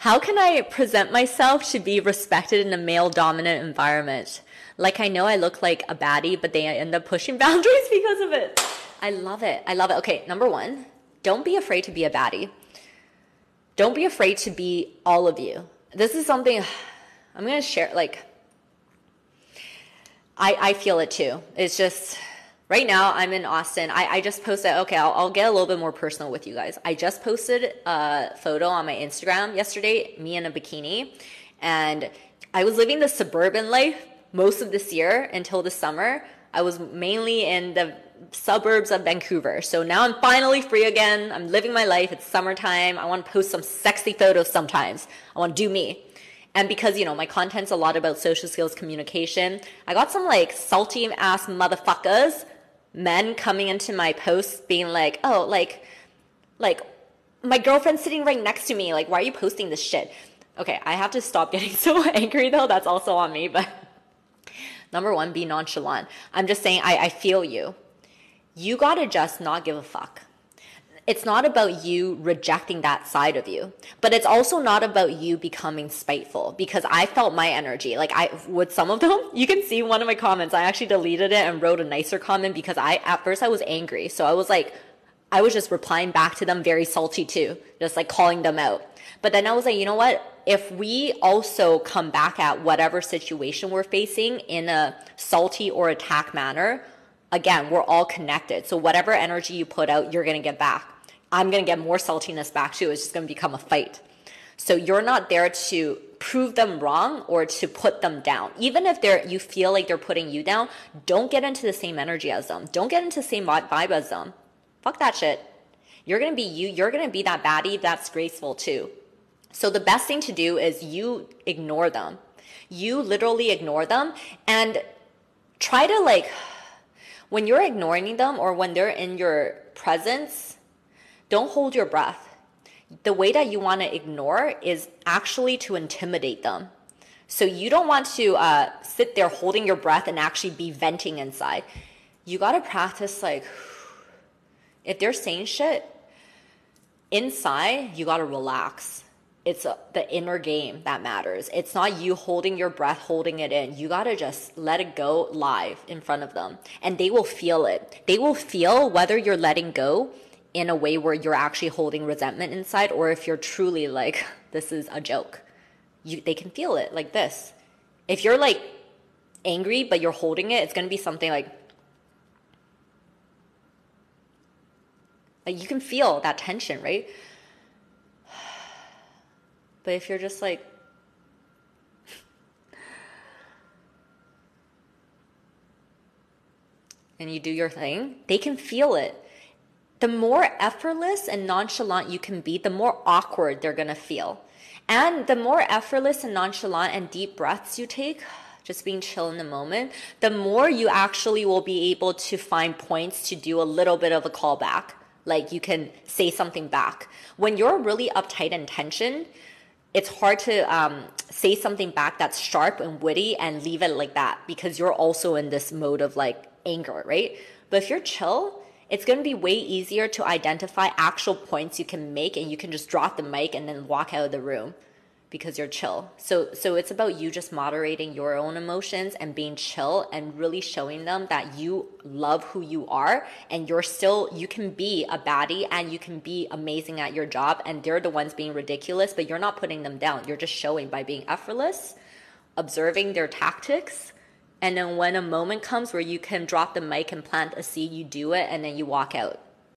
How can I present myself to be respected in a male-dominant environment? Like, I know I look like a baddie, but they end up pushing boundaries because of it. I love it. I love it. Okay, number one, don't be afraid to be a baddie. Don't be afraid to be all of you. This is something I'm going to share. Like, I feel it too. It's just... right now, I'm in Austin. I just posted, okay, I'll get a little bit more personal with you guys. I just posted a photo on my Instagram yesterday, me in a bikini. And I was living the suburban life most of this year until the summer. I was mainly in the suburbs of Vancouver. So now I'm finally free again. I'm living my life. It's summertime. I want to post some sexy photos sometimes. I want to do me. And because, you know, my content's a lot about social skills, communication, I got some, like, salty-ass motherfuckers, men coming into my posts being like, oh, like my girlfriend's sitting right next to me, like, why are you posting this shit? Okay, I have to stop getting so angry though. That's also on me. But number one, be nonchalant. I'm just saying, I feel you. You gotta just not give a fuck. It's not about you rejecting that side of you, but it's also not about you becoming spiteful, because I felt my energy. Like, I, with some of them, you can see one of my comments, I actually deleted it and wrote a nicer comment because at first I was angry. So I was like, I was just replying back to them very salty too, just like calling them out. But then I was like, you know what? If we also come back at whatever situation we're facing in a salty or attack manner, again, we're all connected. So whatever energy you put out, you're going to get back. I'm going to get more saltiness back too. It's just going to become a fight. So you're not there to prove them wrong or to put them down. Even if you feel like they're putting you down, don't get into the same energy as them. Don't get into the same vibe as them. Fuck that shit. You're going to be you. You're going to be that baddie that's graceful too. So the best thing to do is you ignore them. You literally ignore them and try to, like... when you're ignoring them or when they're in your presence, don't hold your breath. The way that you want to ignore is actually to intimidate them. So you don't want to sit there holding your breath and actually be venting inside. You got to practice, like, if they're saying shit inside, you got to relax. It's the inner game that matters. It's not you holding your breath, holding it in. You got to just let it go live in front of them. And they will feel it. They will feel whether you're letting go in a way where you're actually holding resentment inside, or if you're truly like, this is a joke. They can feel it like this. If you're like angry, but you're holding it, it's going to be something like you can feel that tension, right? But if you're just like, and you do your thing, they can feel it. The more effortless and nonchalant you can be, the more awkward they're going to feel. And the more effortless and nonchalant and deep breaths you take, just being chill in the moment, the more you actually will be able to find points to do a little bit of a callback. Like, you can say something back. When you're really uptight and tension, it's hard to say something back that's sharp and witty and leave it like that, because you're also in this mode of like anger, right? But if you're chill, it's going to be way easier to identify actual points you can make, and you can just drop the mic and then walk out of the room because you're chill. So it's about you just moderating your own emotions and being chill and really showing them that you love who you are, and you can be a baddie and you can be amazing at your job, and they're the ones being ridiculous, but you're not putting them down. You're just showing by being effortless, observing their tactics, and then when a moment comes where you can drop the mic and plant a seed, you do it, and then you walk out.